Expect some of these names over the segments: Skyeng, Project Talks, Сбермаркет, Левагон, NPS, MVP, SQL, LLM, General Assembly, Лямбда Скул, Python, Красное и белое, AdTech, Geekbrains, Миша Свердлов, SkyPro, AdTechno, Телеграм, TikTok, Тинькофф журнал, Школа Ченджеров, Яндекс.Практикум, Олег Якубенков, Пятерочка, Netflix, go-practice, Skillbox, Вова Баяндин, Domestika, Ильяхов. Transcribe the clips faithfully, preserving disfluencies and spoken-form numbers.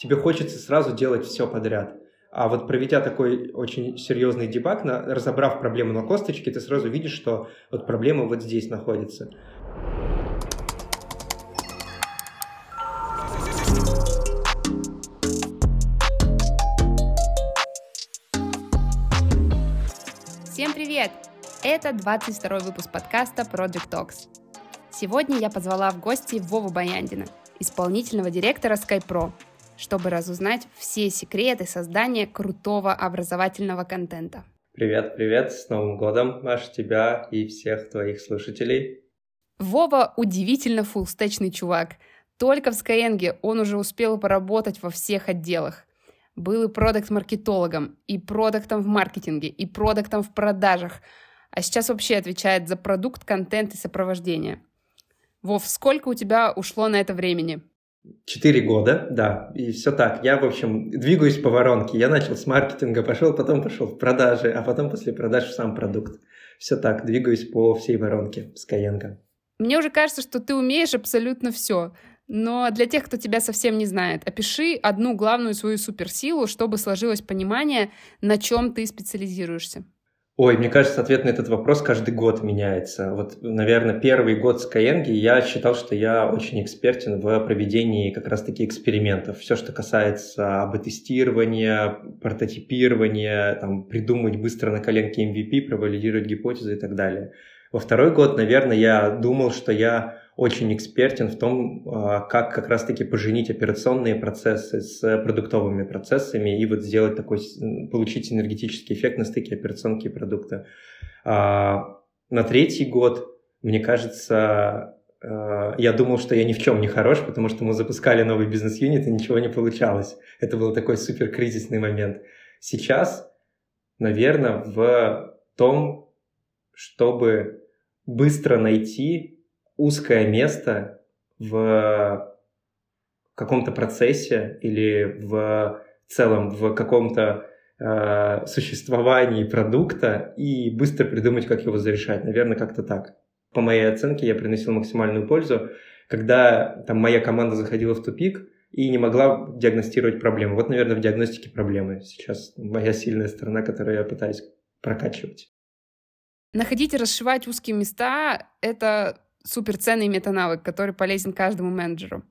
тебе хочется сразу делать все подряд. А вот проведя такой очень серьезный дебаг, разобрав проблему на косточке, ты сразу видишь, что вот проблема вот здесь находится. Всем привет! Это двадцать второй выпуск подкаста Project Talks. Сегодня я позвала в гости Вову Баяндина, исполнительного директора SkyPro, чтобы разузнать все секреты создания крутого образовательного контента. Привет, привет! С Новым годом, Маш, тебя и всех твоих слушателей. Вова удивительно фуллстечный чувак. Только в Skyeng он уже успел поработать во всех отделах. Был и продакт-маркетологом, и продактом в маркетинге, и продактом в продажах. А сейчас вообще отвечает за продукт, контент и сопровождение. Вов, сколько у тебя ушло на это времени? Четыре года, да, и все так. Я, в общем, двигаюсь по воронке. Я начал с маркетинга, пошел, потом пошел в продажи, а потом после продаж в сам продукт. Все так, двигаюсь по всей воронке Skyeng. Мне уже кажется, что ты умеешь абсолютно все. Но для тех, кто тебя совсем не знает, опиши одну главную свою суперсилу, чтобы сложилось понимание, на чем ты специализируешься. Ой, мне кажется, ответ на этот вопрос каждый год меняется. Вот, наверное, первый год Skyeng я считал, что я очень экспертен в проведении как раз-таки экспериментов. Все, что касается АБ-тестирования, прототипирования, там, придумать быстро на коленке эм ви пи, провалидировать гипотезы и так далее. Во второй год, наверное, я думал, что я очень экспертен в том, как как раз-таки поженить операционные процессы с продуктовыми процессами и вот сделать такой, получить синергетический эффект на стыке операционки и продукта. На третий год, мне кажется, я думал, что я ни в чем не хорош, потому что мы запускали новый бизнес-юнит, и ничего не получалось. Это был такой суперкризисный момент. Сейчас, наверное, в том, чтобы быстро найти узкое место в каком-то процессе или в целом в каком-то э, существовании продукта и быстро придумать, как его зарешать. Наверное, как-то так. По моей оценке, я приносил максимальную пользу, когда там, моя команда заходила в тупик и не могла диагностировать проблему. Вот, наверное, в диагностике проблемы сейчас моя сильная сторона, которую я пытаюсь прокачивать. Находить и расшивать узкие места — это суперценный метанавык, который полезен каждому менеджеру.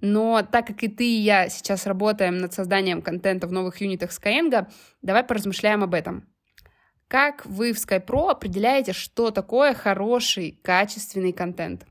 Но так как и ты, и я сейчас работаем над созданием контента в новых юнитах Skyeng, давай поразмышляем об этом. Как вы в SkyPro определяете, что такое хороший, качественный контент?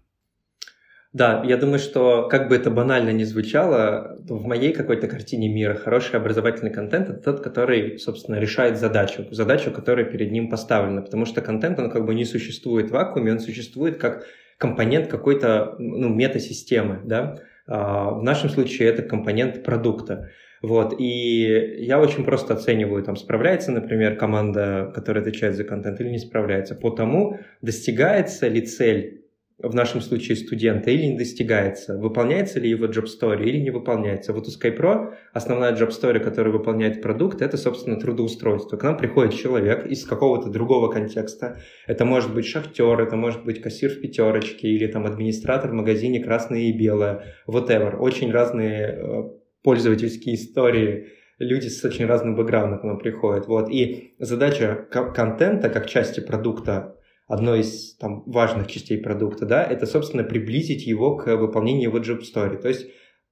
Да, я думаю, что, как бы это банально ни звучало, в моей какой-то картине мира хороший образовательный контент – это тот, который, собственно, решает задачу, задачу, которая перед ним поставлена, потому что контент, он как бы не существует в вакууме, он существует как компонент какой-то, ну, метасистемы, да, а, в нашем случае это компонент продукта, вот, и я очень просто оцениваю, там, справляется, например, команда, которая отвечает за контент или не справляется, по тому, достигается ли цель, в нашем случае студента, или не достигается, выполняется ли его job story или не выполняется. Вот у SkyPro основная job story, которая выполняет продукт, это, собственно, трудоустройство. К нам приходит человек из какого-то другого контекста. Это может быть шахтер, это может быть кассир в пятерочке или там администратор в магазине «Красное и белое», whatever. Очень разные пользовательские истории. Люди с очень разным бэкграундом к нам приходят. Вот. И задача контента как части продукта, одной из там, важных частей продукта, да, это, собственно, приблизить его к выполнению его job story, то есть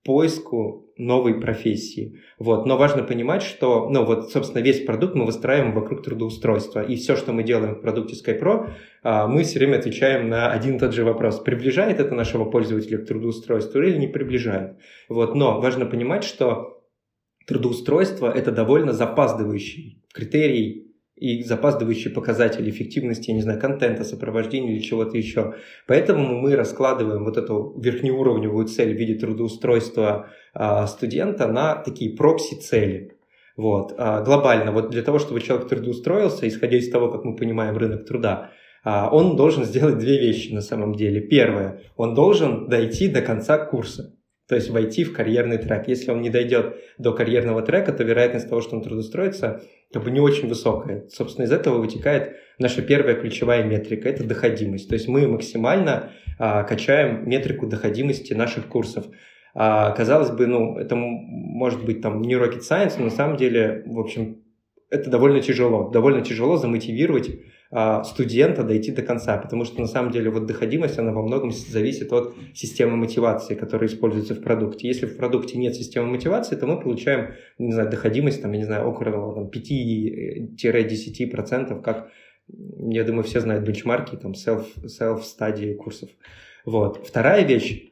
поиску новой профессии. Вот. Но важно понимать, что, ну, вот, собственно, весь продукт мы выстраиваем вокруг трудоустройства, и все, что мы делаем в продукте SkyPro, мы все время отвечаем на один и тот же вопрос. Приближает это нашего пользователя к трудоустройству или не приближает? Вот. Но важно понимать, что трудоустройство – это довольно запаздывающий критерий, и запаздывающие показатели эффективности, я не знаю, контента, сопровождения или чего-то еще. Поэтому мы раскладываем вот эту верхнеуровневую цель в виде трудоустройства э, студента на такие прокси-цели. Вот. Э, глобально, вот для того, чтобы человек трудоустроился, исходя из того, как мы понимаем рынок труда, э, он должен сделать две вещи на самом деле. Первое, он должен дойти до конца курса. То есть войти в карьерный трек. Если он не дойдет до карьерного трека, то вероятность того, что он трудоустроится, как бы не очень высокая. Собственно, из этого вытекает наша первая ключевая метрика – это доходимость. То есть мы максимально а, качаем метрику доходимости наших курсов. А, казалось бы, ну, это может быть там не rocket science, но на самом деле, в общем, это довольно тяжело. Довольно тяжело замотивировать а, студента дойти до конца, потому что на самом деле вот доходимость, она во многом зависит от системы мотивации, которая используется в продукте. Если в продукте нет системы мотивации, то мы получаем, не знаю, доходимость, там, я не знаю, около там, пять-десять процентов, как, я думаю, все знают бенчмарки, там, self-study курсов. Вот. Вторая вещь.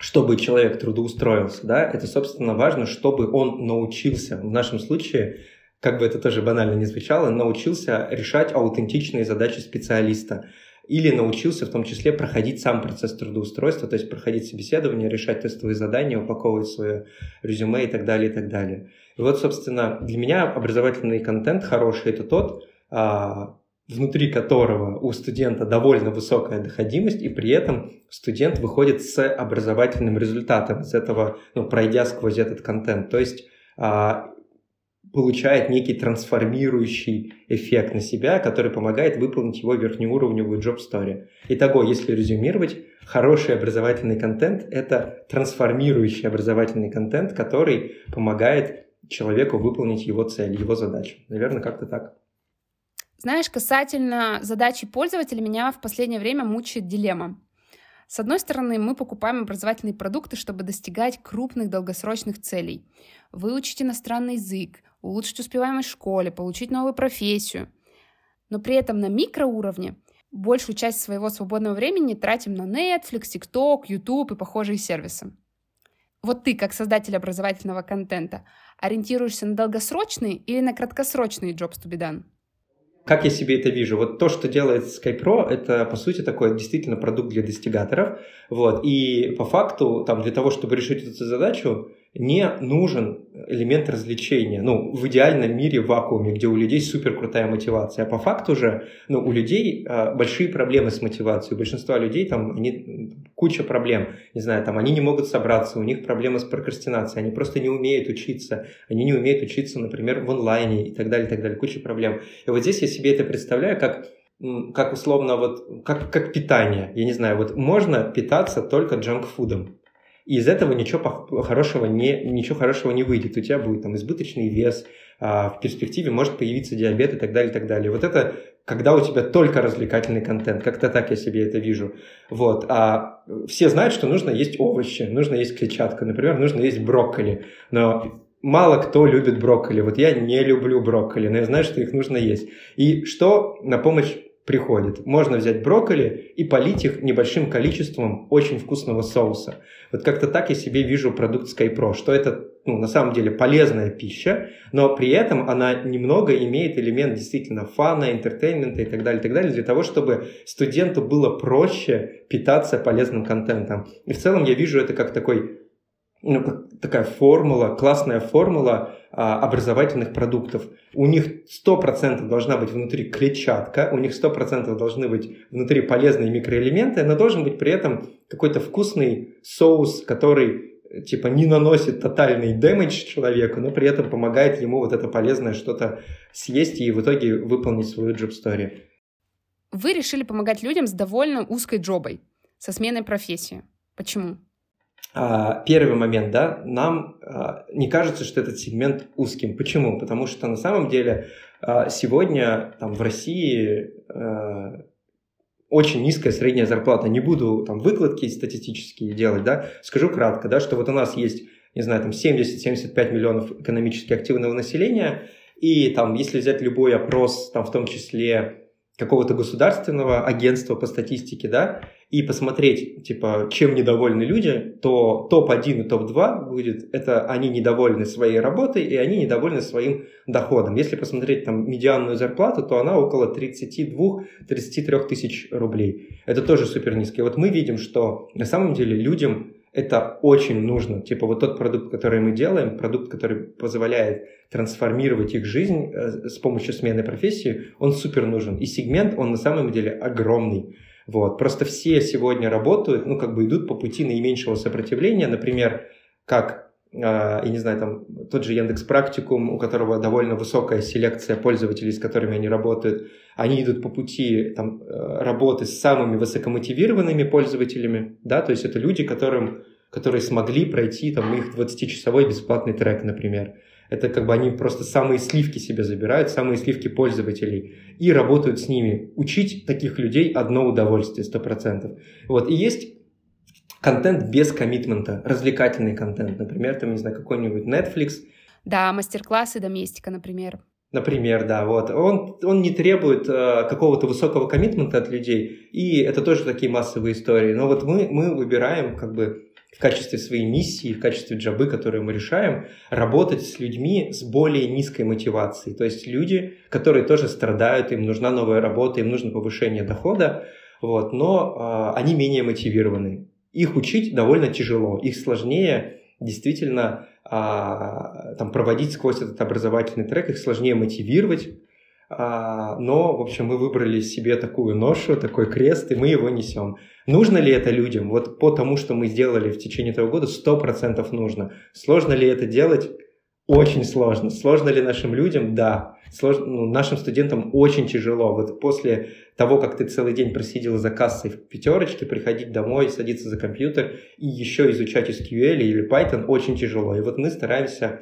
Чтобы человек трудоустроился, да, это, собственно, важно, чтобы он научился, в нашем случае, как бы это тоже банально не звучало, научился решать аутентичные задачи специалиста или научился в том числе проходить сам процесс трудоустройства, то есть проходить собеседование, решать тестовые задания, упаковывать свое резюме и так далее, и так далее. И вот, собственно, для меня образовательный контент хороший – это тот, внутри которого у студента довольно высокая доходимость, и при этом студент выходит с образовательным результатом из этого, ну, пройдя сквозь этот контент. То есть а, получает некий трансформирующий эффект на себя, который помогает выполнить его верхнеуровневую job story. Итого, если резюмировать, хороший образовательный контент – это трансформирующий образовательный контент, который помогает человеку выполнить его цель, его задачу. Наверное, как-то так. Знаешь, касательно задачи пользователя, меня в последнее время мучает дилемма. С одной стороны, мы покупаем образовательные продукты, чтобы достигать крупных долгосрочных целей. Выучить иностранный язык, улучшить успеваемость в школе, получить новую профессию. Но при этом на микроуровне большую часть своего свободного времени тратим на Netflix, TikTok, YouTube и похожие сервисы. Вот ты, как создатель образовательного контента, ориентируешься на долгосрочные или на краткосрочные jobs to be done? Как я себе это вижу? Вот то, что делает SkyPro, это, по сути, такой действительно продукт для достигаторов. Вот. И по факту, там, для того, чтобы решить эту задачу, не нужен элемент развлечения. Ну, в идеальном мире в вакууме, где у людей супер крутая мотивация. А по факту же, ну, у людей а, большие проблемы с мотивацией. У большинства людей там они, куча проблем. Не знаю, там они не могут собраться, у них проблемы с прокрастинацией, они просто не умеют учиться, они не умеют учиться, например, в онлайне и так далее, и так далее. Куча проблем. И вот здесь я себе это представляю как... как условно, вот, как, как питание. Я не знаю, вот можно питаться только джанкфудом. И из этого ничего хорошего не, ничего хорошего не выйдет. У тебя будет там избыточный вес, а в перспективе может появиться диабет и так далее, и так далее. Вот это когда у тебя только развлекательный контент. Как-то так я себе это вижу. Вот. А все знают, что нужно есть овощи, нужно есть клетчатка, например, нужно есть брокколи. Но... мало кто любит брокколи. Вот я не люблю брокколи, но я знаю, что их нужно есть. И что на помощь приходит? Можно взять брокколи и полить их небольшим количеством очень вкусного соуса. Вот как-то так я себе вижу продукт SkyPro, что это, ну, на самом деле полезная пища, но при этом она немного имеет элемент действительно фана, интертеймента и так далее, и так далее, для того, чтобы студенту было проще питаться полезным контентом. И в целом я вижу это как такой... ну, такая формула, классная формула а, образовательных продуктов. У них сто процентов должна быть внутри клетчатка, у них сто процентов должны быть внутри полезные микроэлементы, но должен быть при этом какой-то вкусный соус, который типа не наносит тотальный дэмэдж человеку, но при этом помогает ему вот это полезное что-то съесть и в итоге выполнить свою джоб-стори. Вы решили помогать людям с довольно узкой джобой, со сменой профессии. Почему? Первый момент, да, нам не кажется, что этот сегмент узким. Почему? Потому что на самом деле сегодня там, в России очень низкая средняя зарплата. Не буду там выкладки статистические делать, да, скажу кратко, да, что вот у нас есть, не знаю, там семьдесят-семьдесят пять миллионов экономически активного населения, и там, если взять любой опрос, там в том числе какого-то государственного агентства по статистике, да, и посмотреть, типа, чем недовольны люди, то топ один и топ два будет, это они недовольны своей работой и они недовольны своим доходом. Если посмотреть там медианную зарплату, то она около тридцать два - тридцать три тысячи рублей. Это тоже супер низко. И вот мы видим, что на самом деле людям это очень нужно. Типа вот тот продукт, который мы делаем, продукт, который позволяет трансформировать их жизнь с помощью смены профессии, он супер нужен. И сегмент, он на самом деле огромный. Вот. Просто все сегодня работают, ну, как бы идут по пути наименьшего сопротивления, например, как, э, я не знаю, там, тот же Яндекс.Практикум, у которого довольно высокая селекция пользователей, с которыми они работают, они идут по пути там, работы с самыми высокомотивированными пользователями, да, то есть это люди, которым которые смогли пройти там их двадцатичасовой бесплатный трек, например. Это как бы они просто самые сливки себе забирают, самые сливки пользователей и работают с ними. Учить таких людей одно удовольствие, сто процентов. Вот. И есть контент без коммитмента, развлекательный контент. Например, там, не знаю, какой-нибудь Netflix. Да, мастер-классы, Domestika, например. Например, да, вот. Он, он не требует э, какого-то высокого коммитмента от людей, и это тоже такие массовые истории. Но вот мы, мы выбираем как бы в качестве своей миссии, в качестве джабы, которые мы решаем, работать с людьми с более низкой мотивацией. То есть люди, которые тоже страдают, им нужна новая работа, им нужно повышение дохода, вот, но э, они менее мотивированы. Их учить довольно тяжело, их сложнее действительно... А, там, проводить сквозь этот образовательный трек, их сложнее мотивировать, а, но, в общем, мы выбрали себе такую ношу, такой крест, и мы его несем. Нужно ли это людям? Вот по тому, что мы сделали в течение этого года, сто процентов нужно. Сложно ли это делать? Очень сложно. Сложно ли нашим людям? Да. Сложно, ну, нашим студентам очень тяжело. Вот после того, как ты целый день просидел за кассой в пятерочке, приходить домой, садиться за компьютер и еще изучать эс кью эль или Python очень тяжело. И вот мы стараемся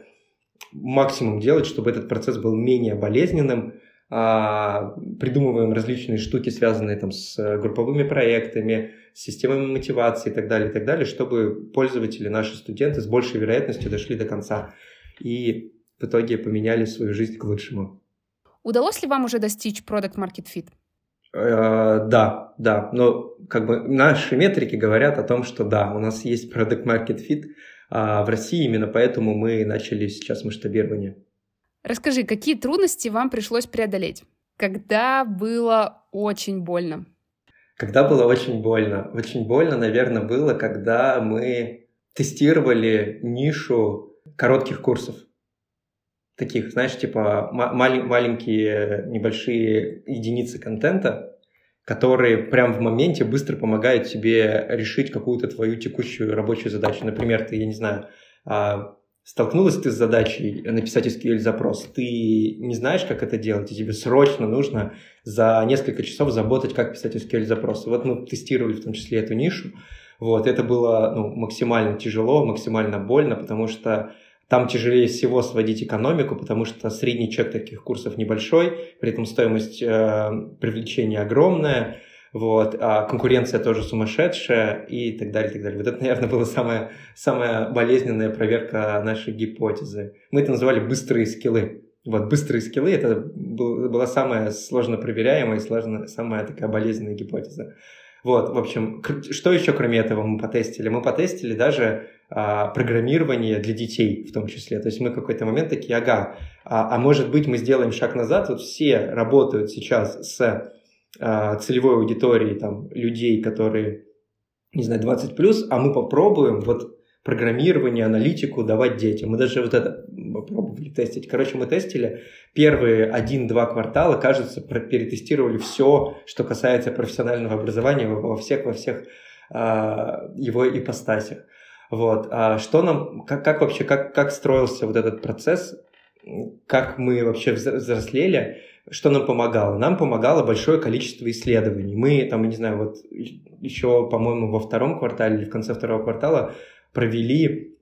максимум делать, чтобы этот процесс был менее болезненным. А, придумываем различные штуки, связанные там с групповыми проектами, с системами мотивации и так далее, и так далее, чтобы пользователи, наши студенты с большей вероятностью дошли до конца. И в итоге поменяли свою жизнь к лучшему. Удалось ли вам уже достичь Product Market Fit? Э, да, да. Но как бы наши метрики говорят о том, что да, у нас есть Product Market Fit э, в России, именно поэтому мы начали сейчас масштабирование. Расскажи, какие трудности вам пришлось преодолеть? Когда было очень больно? Когда было очень больно? Очень больно, наверное, было, когда мы тестировали нишу коротких курсов, таких, знаешь, типа м- маленькие небольшие единицы контента, которые прям в моменте быстро помогают тебе решить какую-то твою текущую рабочую задачу. Например, ты, я не знаю, столкнулась ты с задачей написать эс кью эль-запрос, ты не знаешь, как это делать, и тебе срочно нужно за несколько часов заботать, как писать эс кью эль-запрос. Вот мы тестировали в том числе эту нишу. Вот, это было, ну, максимально тяжело, максимально больно, потому что там тяжелее всего сводить экономику, потому что средний чек таких курсов небольшой, при этом стоимость э, привлечения огромная, вот, а конкуренция тоже сумасшедшая и так далее, так далее. Вот это, наверное, была самая, самая болезненная проверка нашей гипотезы. Мы это называли «быстрые скиллы». Вот, быстрые скиллы – это был, была самая сложно проверяемая и сложно, самая такая болезненная гипотеза. Вот, в общем, что еще кроме этого мы потестили? Мы потестили даже а, программирование для детей в том числе. То есть мы в какой-то момент такие, ага, а, а может быть мы сделаем шаг назад. Вот все работают сейчас с а, целевой аудиторией там, людей, которые, не знаю, двадцать плюс, а мы попробуем вот программирование, аналитику давать детям. Мы даже вот это попробовали тестить. Короче, мы тестили первые один-два квартала, кажется, перетестировали все, что касается профессионального образования во всех, во всех э, его ипостасях. Вот. А что нам, как, как вообще, как, как строился вот этот процесс, как мы вообще взрослели, что нам помогало? Нам помогало большое количество исследований. Мы там, не знаю, вот еще, по-моему, во втором квартале или в конце второго квартала провели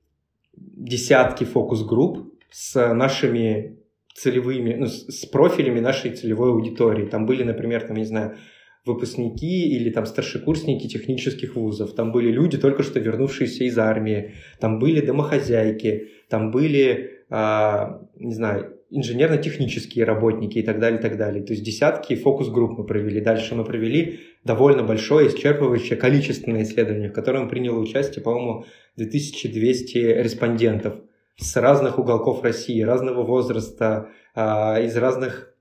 десятки фокус-групп с нашими целевыми, ну, с профилями нашей целевой аудитории. Там были, например, там, не знаю, выпускники или там старшекурсники технических вузов, там были люди, только что вернувшиеся из армии, там были домохозяйки, там были, а, не знаю, инженерно-технические работники и так далее, и так далее. То есть десятки фокус-групп мы провели. Дальше мы провели довольно большое, исчерпывающее количественное исследование, в котором приняло участие, по-моему, две тысячи двести респондентов с разных уголков России, разного возраста, из разных,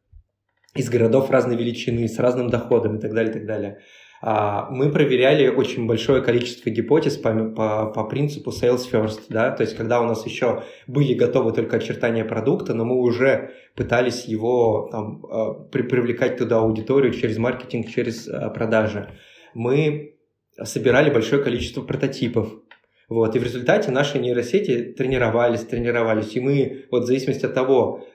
из городов разной величины, с разным доходом и так далее, и так далее. Мы проверяли очень большое количество гипотез по, по, по принципу sales first, да, то есть когда у нас еще были готовы только очертания продукта, но мы уже пытались его там, при, привлекать туда аудиторию через маркетинг, через продажи. Мы собирали большое количество прототипов. Вот, и в результате наши нейросети тренировались, тренировались, и мы вот в зависимости от того,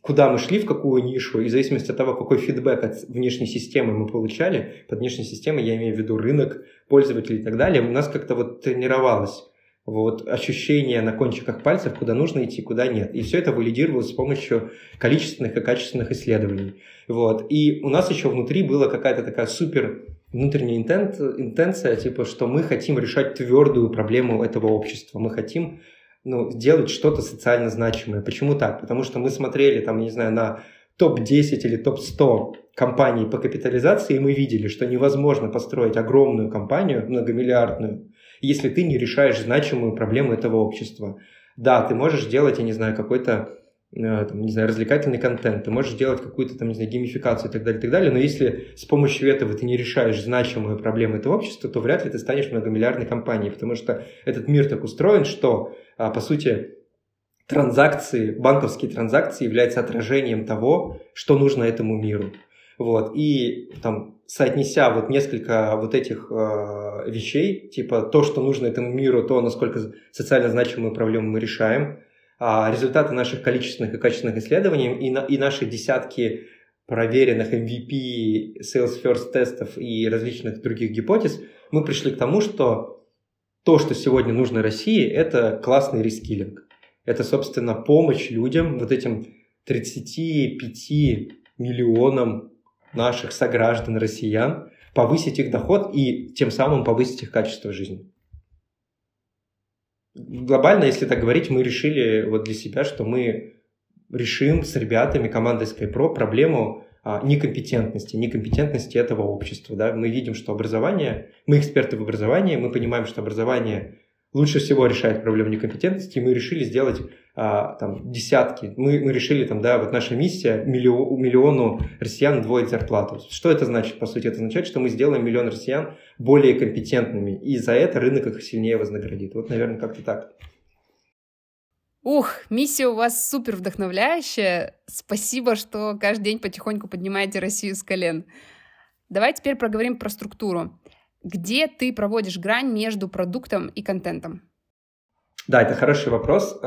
куда мы шли, в какую нишу, и в зависимости от того, какой фидбэк от внешней системы мы получали, под внешней системой я имею в виду рынок, пользователей и так далее, у нас как-то вот тренировалось вот ощущение на кончиках пальцев, куда нужно идти, куда нет. И все это валидировалось с помощью количественных и качественных исследований. Вот. И у нас еще внутри была какая-то такая супер внутренняя интенция, типа, что мы хотим решать твердую проблему этого общества, мы хотим ну, делать что-то социально значимое. Почему так? Потому что мы смотрели, там, не знаю, на топ десять или топ сто компаний по капитализации, и мы видели, что невозможно построить огромную компанию, многомиллиардную, если ты не решаешь значимую проблему этого общества. Да, ты можешь делать, я не знаю, какой-то там, не знаю, развлекательный контент, ты можешь делать какую-то там, не знаю, геймификацию и так далее, и так далее, но если с помощью этого ты не решаешь значимую проблему этого общества, то вряд ли ты станешь многомиллиардной компанией, потому что этот мир так устроен, что, по сути, транзакции, банковские транзакции являются отражением того, что нужно этому миру. Вот, и там, соотнеся вот несколько вот этих э, вещей, типа то, что нужно этому миру, то, насколько социально значимую проблему мы решаем, э, результаты наших количественных и качественных исследований и, на, и наши десятки проверенных эм ви пи, Sales First тестов и различных других гипотез, мы пришли к тому, что то, что сегодня нужно России, это классный рескиллинг. Это, собственно, помощь людям, вот этим тридцати пяти миллионам наших сограждан, россиян, повысить их доход и тем самым повысить их качество жизни. Глобально, если так говорить, мы решили вот для себя, что мы решим с ребятами, командой SkyPro, проблему а, некомпетентности, некомпетентности этого общества. Да? Мы видим, что образование, мы эксперты в образовании, мы понимаем, что образование лучше всего решает проблему некомпетентности, и мы решили сделать а, там, десятки. Мы, мы решили, там, да, вот наша миссия миллион, миллиону россиян двоить зарплату. Что это значит? По сути, это означает, что мы сделаем миллион россиян более компетентными, и за это рынок их сильнее вознаградит. Вот, наверное, как-то так. Ух, миссия у вас супер вдохновляющая. Спасибо, что каждый день потихоньку поднимаете Россию с колен. Давай теперь проговорим про структуру. Где ты проводишь грань между продуктом и контентом? Да, это хороший вопрос.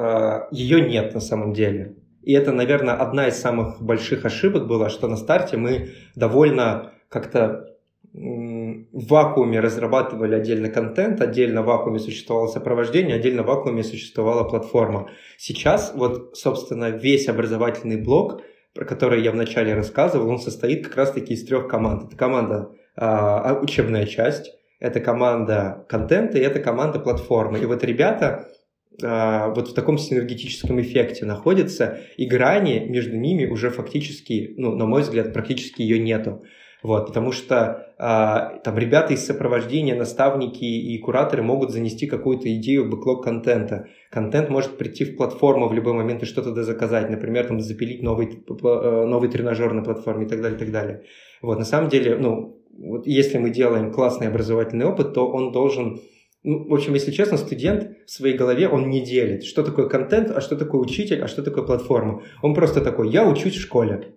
Ее нет на самом деле. И это, наверное, одна из самых больших ошибок была, что на старте мы довольно как-то в вакууме разрабатывали отдельно контент, отдельно в вакууме существовало сопровождение, отдельно в вакууме существовала платформа. Сейчас вот, собственно, весь образовательный блок, про который я вначале рассказывал, он состоит как раз-таки из трех команд. Это команда учебная часть, это команда контента и это команда платформы. И вот ребята вот в таком синергетическом эффекте находятся, и грани между ними уже фактически, ну, на мой взгляд, практически ее нету. Вот, потому что там ребята из сопровождения, наставники и кураторы могут занести какую-то идею в бэклог контента. Контент может прийти в платформу в любой момент и что-то дозаказать, например, там, запилить новый, новый тренажер на платформе и так далее, и так далее. Вот, на самом деле, ну, вот если мы делаем классный образовательный опыт, то он должен... Ну, в общем, если честно, студент в своей голове, он не делит, что такое контент, а что такое учитель, а что такое платформа. Он просто такой: я учусь в школе.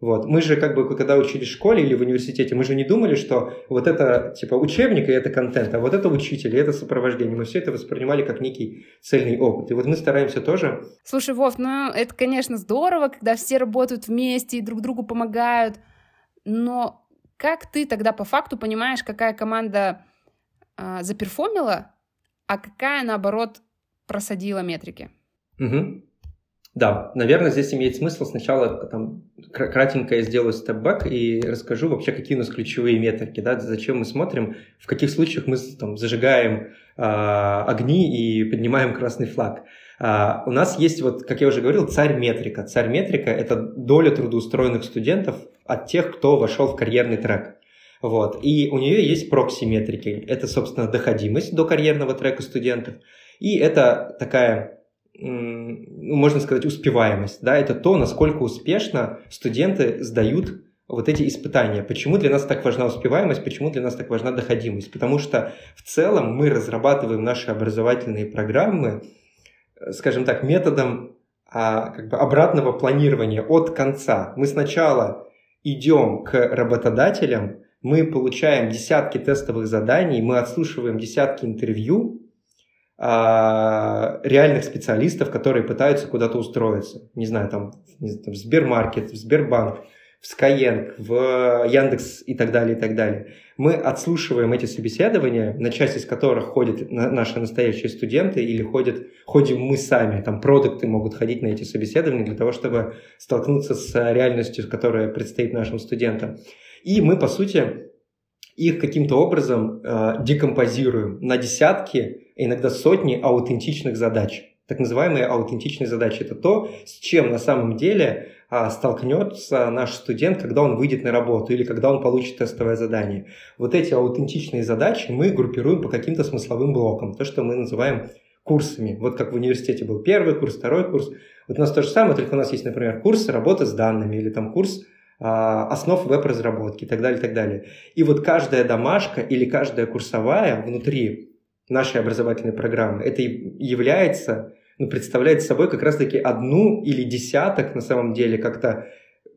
Вот. Мы же как бы, когда учились в школе или в университете, мы же не думали, что вот это типа учебник и это контент, а вот это учитель и это сопровождение. Мы все это воспринимали как некий цельный опыт. И вот мы стараемся тоже... Слушай, Вов, ну это, конечно, здорово, когда все работают вместе и друг другу помогают, но... Как ты тогда по факту понимаешь, какая команда э, заперформила, а какая, наоборот, просадила метрики? Угу. Да, наверное, здесь имеет смысл сначала там, кратенько я сделаю степ-бэк и расскажу вообще, какие у нас ключевые метрики, да, зачем мы смотрим, в каких случаях мы там, зажигаем э, огни и поднимаем красный флаг. Uh, у нас есть, вот, как я уже говорил, царь-метрика. Царь-метрика – это доля трудоустроенных студентов от тех, кто вошел в карьерный трек. Вот. И у нее есть прокси-метрики. Это, собственно, доходимость до карьерного трека студентов. И это такая, м- можно сказать, успеваемость. Да? Это то, насколько успешно студенты сдают вот эти испытания. Почему для нас так важна успеваемость, почему для нас так важна доходимость? Потому что в целом мы разрабатываем наши образовательные программы, скажем так, методом а, как бы обратного планирования от конца. Мы сначала идем к работодателям, мы получаем десятки тестовых заданий, мы отслушиваем десятки интервью, реальных специалистов, которые пытаются куда-то устроиться. Не знаю, там, не знаю, там в Сбермаркет, в Сбербанк, в Skyeng, в Яндекс и так далее, и так далее. Мы отслушиваем эти собеседования, на часть из которых ходят наши настоящие студенты или ходят, ходим мы сами. Там продукты могут ходить на эти собеседования для того, чтобы столкнуться с реальностью, которая предстоит нашим студентам. И мы, по сути, их каким-то образом э, декомпозируем на десятки, иногда сотни аутентичных задач. Так называемые аутентичные задачи – это то, с чем на самом деле а, столкнется наш студент, когда он выйдет на работу или когда он получит тестовое задание. Вот эти аутентичные задачи мы группируем по каким-то смысловым блокам, то, что мы называем курсами. Вот как в университете был первый курс, второй курс. Вот у нас то же самое, только у нас есть, например, курс «Работа с данными» или там курс основ веб-разработки и так далее, и так далее. И вот каждая домашка или каждая курсовая внутри нашей образовательной программы, это является, ну, представляет собой как раз-таки одну или десяток, на самом деле, как-то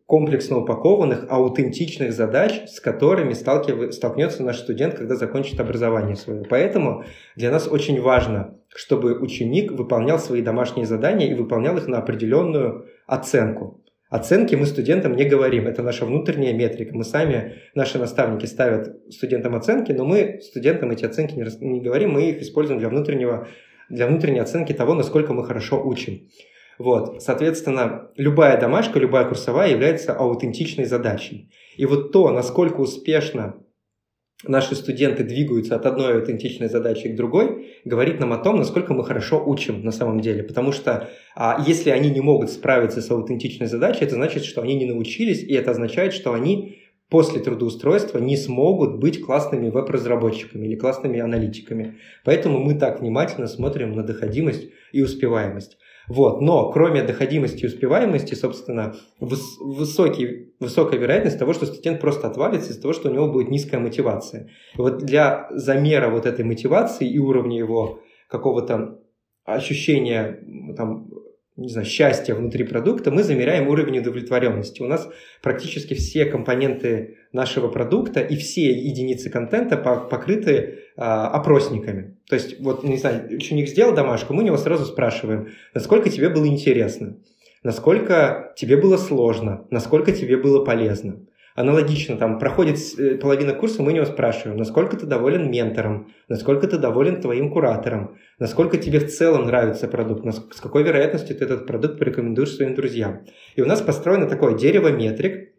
комплексно упакованных, аутентичных задач, с которыми сталкив... столкнется наш студент, когда закончит образование свое. Поэтому для нас очень важно, чтобы ученик выполнял свои домашние задания и выполнял их на определенную оценку. Оценки мы студентам не говорим, это наша внутренняя метрика. Мы сами, наши наставники ставят студентам оценки, но мы студентам эти оценки не, рас... не говорим, мы их используем для внутреннего, для внутренней оценки того, насколько мы хорошо учим. Вот. Соответственно, любая домашка, любая курсовая является аутентичной задачей. И вот то, насколько успешно наши студенты двигаются от одной аутентичной задачи к другой, говорит нам о том, насколько мы хорошо учим на самом деле. Потому что а, если они не могут справиться с аутентичной задачей, это значит, что они не научились, и это означает, что они после трудоустройства не смогут быть классными веб-разработчиками или классными аналитиками. Поэтому мы так внимательно смотрим на доходимость и успеваемость. Вот. Но кроме доходимости и успеваемости, собственно, выс- высокий, высокая вероятность того, что студент просто отвалится из-за того, что у него будет низкая мотивация. И вот для замера вот этой мотивации и уровня его какого-то ощущения, там, не знаю, счастья внутри продукта, мы замеряем уровень удовлетворенности. У нас практически все компоненты нашего продукта и все единицы контента покрыты опросниками. То есть, вот, не знаю, ученик сделал домашку, мы у него сразу спрашиваем, насколько тебе было интересно, насколько тебе было сложно, насколько тебе было полезно. Аналогично, там, проходит половина курса, мы у него спрашиваем, насколько ты доволен ментором, насколько ты доволен твоим куратором, насколько тебе в целом нравится продукт, с какой вероятностью ты этот продукт порекомендуешь своим друзьям. И у нас построено такое дерево метрик,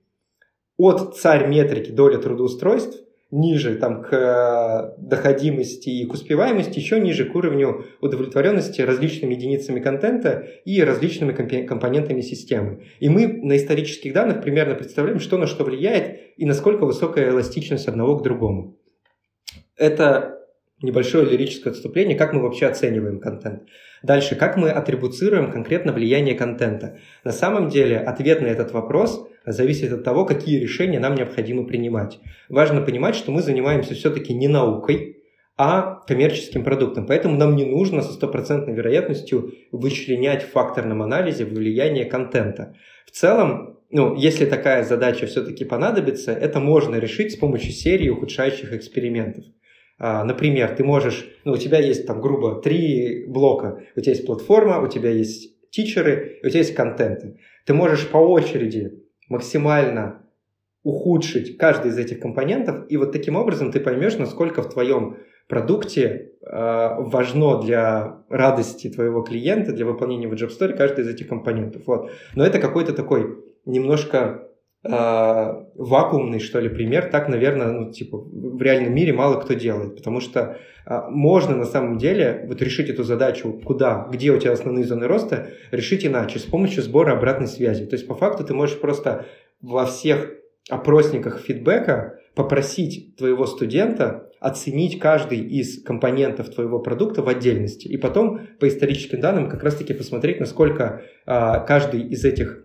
от царь метрики доля трудоустройств, ниже там, к доходимости и к успеваемости, еще ниже к уровню удовлетворенности различными единицами контента и различными компонентами системы. И мы на исторических данных примерно представляем, что на что влияет и насколько высокая эластичность одного к другому. Это небольшое лирическое отступление, как мы вообще оцениваем контент. Дальше, как мы атрибуцируем конкретно влияние контента. На самом деле, ответ на этот вопрос зависит от того, какие решения нам необходимо принимать. Важно понимать, что мы занимаемся все-таки не наукой, а коммерческим продуктом. Поэтому нам не нужно со стопроцентной вероятностью вычленять в факторном анализе влияние контента. В целом, ну, если такая задача все-таки понадобится, это можно решить с помощью серии ухудшающих экспериментов. Например, ты можешь, ну, у тебя есть там, грубо, три блока. У тебя есть платформа, у тебя есть тичеры, у тебя есть контенты. Ты можешь по очереди максимально ухудшить каждый из этих компонентов, и вот таким образом ты поймешь, насколько в твоем продукте э, важно для радости твоего клиента, для выполнения в JobStory каждый из этих компонентов. Вот. Но это какой-то такой немножко вакуумный, что ли, пример. Так, наверное, ну, типа, в реальном мире мало кто делает, потому что а, можно на самом деле вот решить эту задачу, куда, где у тебя основные зоны роста, решить иначе, с помощью сбора обратной связи. То есть, по факту, ты можешь просто во всех опросниках фидбэка попросить твоего студента оценить каждый из компонентов твоего продукта в отдельности, и потом по историческим данным как раз-таки посмотреть, насколько а, каждый из этих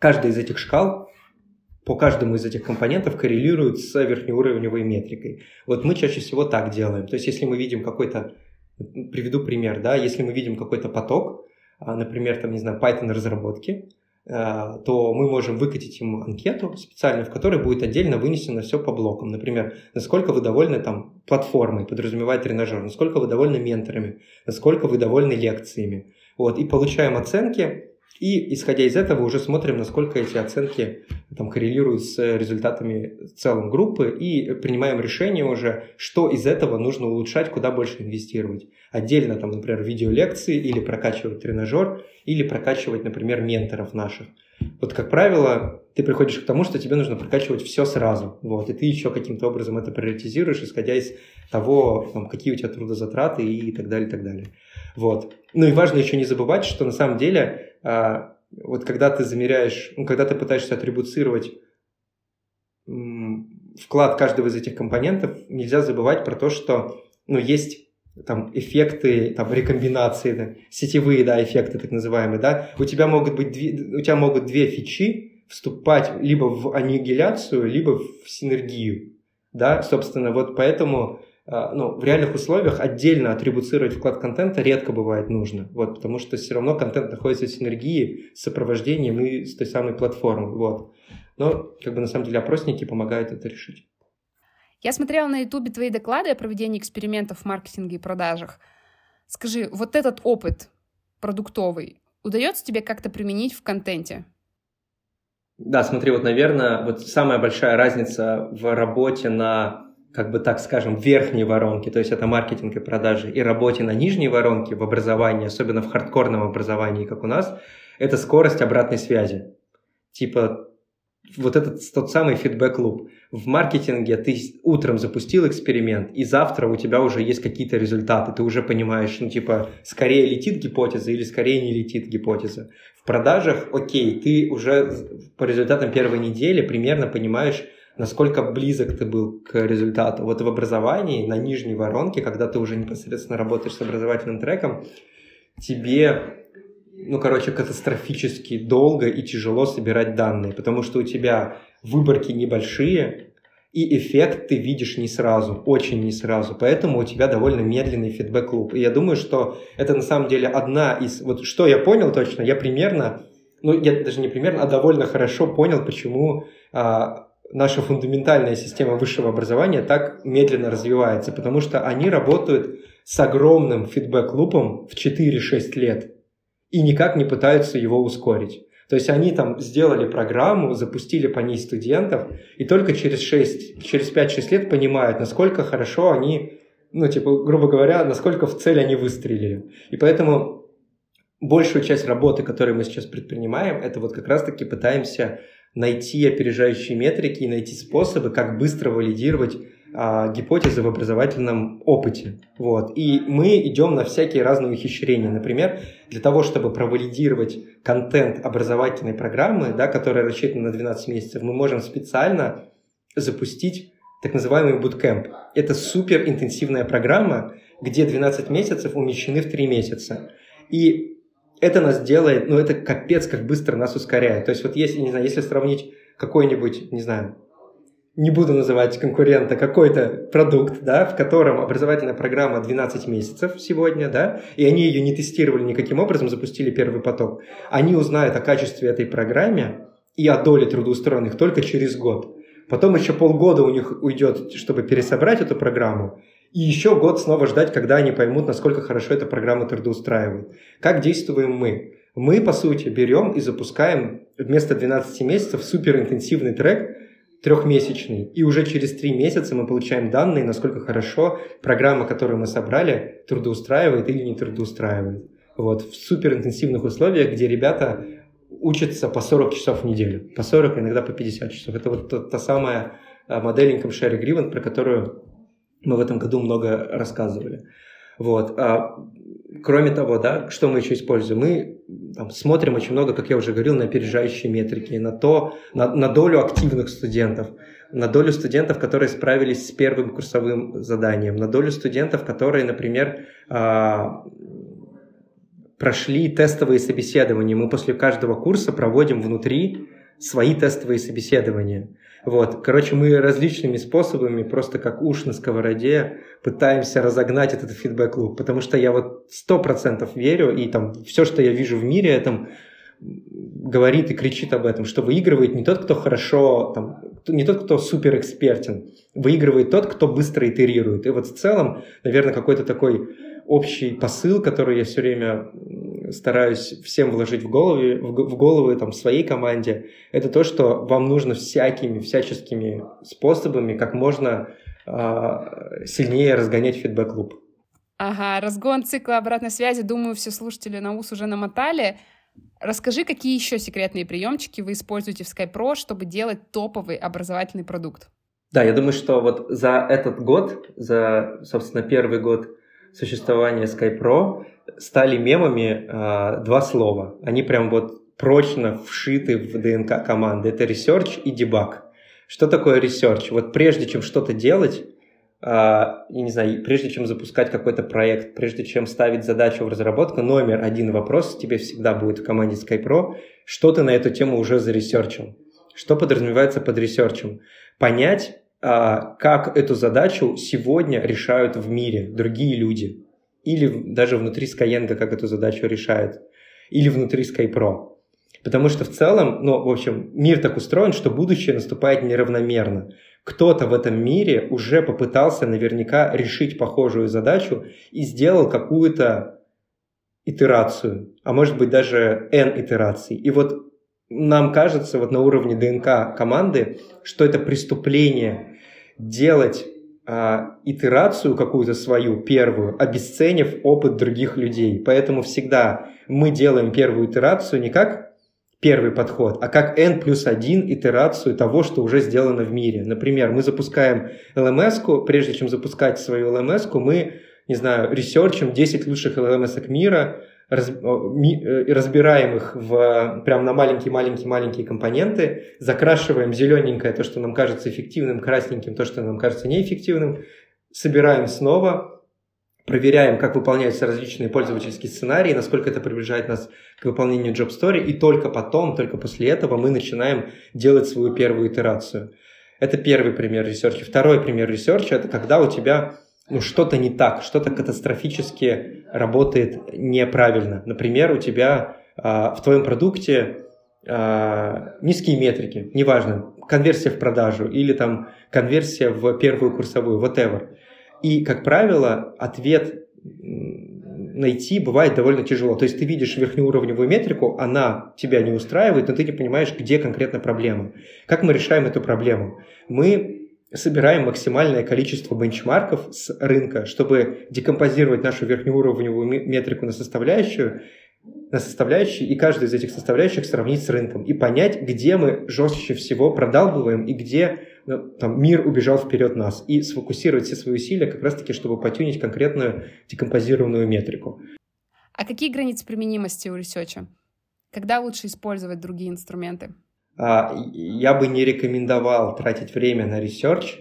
Каждый из этих шкал по каждому из этих компонентов коррелирует с верхнеуровневой метрикой. Вот мы чаще всего так делаем. То есть, если мы видим какой-то, приведу пример, да, если мы видим какой-то поток, например, там, не знаю, Python-разработки, то мы можем выкатить ему анкету специальную, в которой будет отдельно вынесено все по блокам. Например, насколько вы довольны там платформой, подразумевает тренажер, насколько вы довольны менторами, насколько вы довольны лекциями. Вот, и получаем оценки, и, исходя из этого, уже смотрим, насколько эти оценки там коррелируют с результатами в целом группы, и принимаем решение уже, что из этого нужно улучшать, куда больше инвестировать. Отдельно, там, например, видеолекции, или прокачивать тренажер, или прокачивать, например, менторов наших. Вот, как правило, ты приходишь к тому, что тебе нужно прокачивать все сразу, вот, и ты еще каким-то образом это приоритизируешь, исходя из того, там, какие у тебя трудозатраты и так далее, и так далее. Вот. Ну и важно еще не забывать, что на самом деле, вот когда ты замеряешь, ну, когда ты пытаешься атрибуцировать вклад каждого из этих компонентов, нельзя забывать про то, что, ну, есть там эффекты, там рекомбинации, да, сетевые, да, эффекты так называемые, да, у тебя могут быть две, у тебя могут две фичи вступать либо в аннигиляцию, либо в синергию, да, собственно, вот поэтому, ну, в реальных условиях отдельно атрибуцировать вклад контента редко бывает нужно, вот, потому что все равно контент находится в синергии с сопровождением и с той самой платформой, вот, но, как бы, на самом деле опросники помогают это решить. Я смотрела на Ютубе твои доклады о проведении экспериментов в маркетинге и продажах. Скажи, вот этот опыт продуктовый удается тебе как-то применить в контенте? Да, смотри, вот, наверное, вот самая большая разница в работе на, как бы так скажем, верхней воронке, то есть это маркетинг и продажи, и работе на нижней воронке в образовании, особенно в хардкорном образовании, как у нас, это скорость обратной связи. Типа... Вот этот тот самый фидбэк-луп. В маркетинге ты утром запустил эксперимент, и завтра у тебя уже есть какие-то результаты. Ты уже понимаешь, ну типа, скорее летит гипотеза или скорее не летит гипотеза. В продажах, окей, ты уже по результатам первой недели примерно понимаешь, насколько близок ты был к результату. Вот в образовании, на нижней воронке, когда ты уже непосредственно работаешь с образовательным треком, тебе... Ну, короче, катастрофически долго и тяжело собирать данные, потому что у тебя выборки небольшие, и эффект ты видишь не сразу, очень не сразу, поэтому у тебя довольно медленный фидбэк-луп. И я думаю, что это на самом деле одна из... Вот что я понял точно, я примерно, ну, я даже не примерно, а довольно хорошо понял, почему а, наша фундаментальная система высшего образования так медленно развивается, потому что они работают с огромным фидбэк-лупом в четыре-шесть лет. И никак не пытаются его ускорить. То есть они там сделали программу, запустили по ней студентов, и только через, шесть, через пять-шесть лет понимают, насколько хорошо они, ну, типа, грубо говоря, насколько в цель они выстрелили. И поэтому большую часть работы, которую мы сейчас предпринимаем, это вот как раз-таки пытаемся найти опережающие метрики и найти способы, как быстро валидировать гипотезы в образовательном опыте. Вот. И мы идем на всякие разные ухищрения. Например, для того, чтобы провалидировать контент образовательной программы, да, которая рассчитана на двенадцать месяцев, мы можем специально запустить так называемый буткэмп. Это суперинтенсивная программа, где двенадцать месяцев умещены в три месяца. И это нас делает, ну это капец, как быстро нас ускоряет. То есть вот если, не знаю, если сравнить какой-нибудь, не знаю, не буду называть конкурента, какой-то продукт, да, в котором образовательная программа двенадцать месяцев сегодня, да, и они ее не тестировали никаким образом, запустили первый поток, они узнают о качестве этой программы и о доле трудоустроенных только через год. Потом еще полгода у них уйдет, чтобы пересобрать эту программу, и еще год снова ждать, когда они поймут, насколько хорошо эта программа трудоустраивает. Как действуем мы? Мы, по сути, берем и запускаем вместо двенадцати месяцев суперинтенсивный трек, трехмесячный, и уже через три месяца мы получаем данные, насколько хорошо программа, которую мы собрали, трудоустраивает или не трудоустраивает. Вот, в суперинтенсивных условиях, где ребята учатся по сорок часов в неделю, по сорок, иногда по пятьдесят часов. Это вот та, та самая модель Income Share Agreement, про которую мы в этом году много рассказывали. Вот. А, кроме того, да, что мы еще используем? Мы там смотрим очень много, как я уже говорил, на опережающие метрики, на то, на, на долю активных студентов, на долю студентов, которые справились с первым курсовым заданием, на долю студентов, которые, например, а, прошли тестовые собеседования. Мы после каждого курса проводим внутри свои тестовые собеседования. Вот. Короче, мы различными способами, просто как уж на сковороде, пытаемся разогнать этот фидбэк-луп, потому что я вот сто процентов верю, и там все, что я вижу в мире, там, говорит и кричит об этом, что выигрывает не тот, кто хорошо, там, не тот, кто суперэкспертен, выигрывает тот, кто быстро итерирует. И вот в целом, наверное, какой-то такой общий посыл, который я все время стараюсь всем вложить в головы, в головы там, своей команде, это то, что вам нужно всякими, всяческими способами как можно э, сильнее разгонять фидбэк-луп. Ага, разгон цикла обратной связи, думаю, все слушатели на ус уже намотали. Расскажи, какие еще секретные приемчики вы используете в SkyPro, чтобы делать топовый образовательный продукт? Да, я думаю, что вот за этот год, за, собственно, первый год существования SkyPro стали мемами э, два слова. Они прям вот прочно вшиты в ДНК команды. Это research и debug. Что такое research? Вот прежде чем что-то делать, я не знаю, прежде чем запускать какой-то проект, прежде чем ставить задачу в разработку, номер один вопрос тебе всегда будет в команде SkyPro, что ты на эту тему уже заресерчил, что подразумевается под ресерчем. Понять, как эту задачу сегодня решают в мире другие люди, или даже внутри Skyeng, как эту задачу решают, или внутри SkyPro. Потому что в целом, ну, в общем, мир так устроен, что будущее наступает неравномерно. Кто-то в этом мире уже попытался наверняка решить похожую задачу и сделал какую-то итерацию, а может быть даже N итераций. И вот нам кажется вот на уровне ДНК команды, что это преступление делать а, итерацию какую-то свою, первую, обесценив опыт других людей. Поэтому всегда мы делаем первую итерацию не как первый подход, а как N плюс один итерацию того, что уже сделано в мире. Например, мы запускаем эл эм эс-ку, прежде чем запускать свою эл эм эс-ку, мы, не знаю, ресерчим десять лучших эл эм эс-ок мира, раз, ми, разбираем их в, прям на маленькие-маленькие-маленькие компоненты, закрашиваем зелененькое то, что нам кажется эффективным, красненьким то, что нам кажется неэффективным, собираем снова, проверяем, как выполняются различные пользовательские сценарии, насколько это приближает нас к выполнению job story, и только потом, только после этого мы начинаем делать свою первую итерацию. Это первый пример ресерча. Второй пример ресерча – это когда у тебя ну, что-то не так, что-то катастрофически работает неправильно. Например, у тебя а, в твоем продукте а, низкие метрики, неважно, конверсия в продажу или там конверсия в первую курсовую, whatever. И, как правило, ответ найти бывает довольно тяжело. То есть ты видишь верхнеуровневую метрику, она тебя не устраивает, но ты не понимаешь, где конкретно проблема. Как мы решаем эту проблему? Мы собираем максимальное количество бенчмарков с рынка, чтобы декомпозировать нашу верхнеуровневую метрику на составляющую, на составляющие, и каждую из этих составляющих сравнить с рынком и понять, где мы жестче всего продалбываем и где ну, там, мир убежал вперед нас, и сфокусировать все свои усилия как раз-таки, чтобы потюнить конкретную декомпозированную метрику. А какие границы применимости у ресерча? Когда лучше использовать другие инструменты? А, я бы не рекомендовал тратить время на ресерч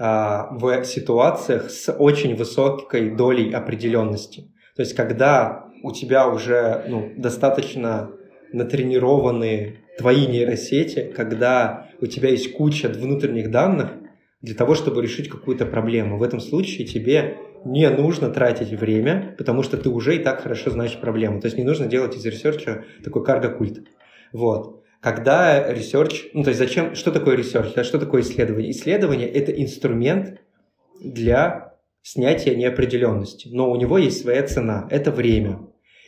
а, в ситуациях с очень высокой долей определенности. То есть когда у тебя уже ну, достаточно натренированы твои нейросети, когда у тебя есть куча внутренних данных для того, чтобы решить какую-то проблему. В этом случае тебе не нужно тратить время, потому что ты уже и так хорошо знаешь проблему. То есть не нужно делать из ресерча такой карго-культ. Вот. Когда ресерч... Ну, то есть зачем... Что такое ресерч? Да, что такое исследование? Исследование – это инструмент для снятия неопределенности. Но у него есть своя цена – это время.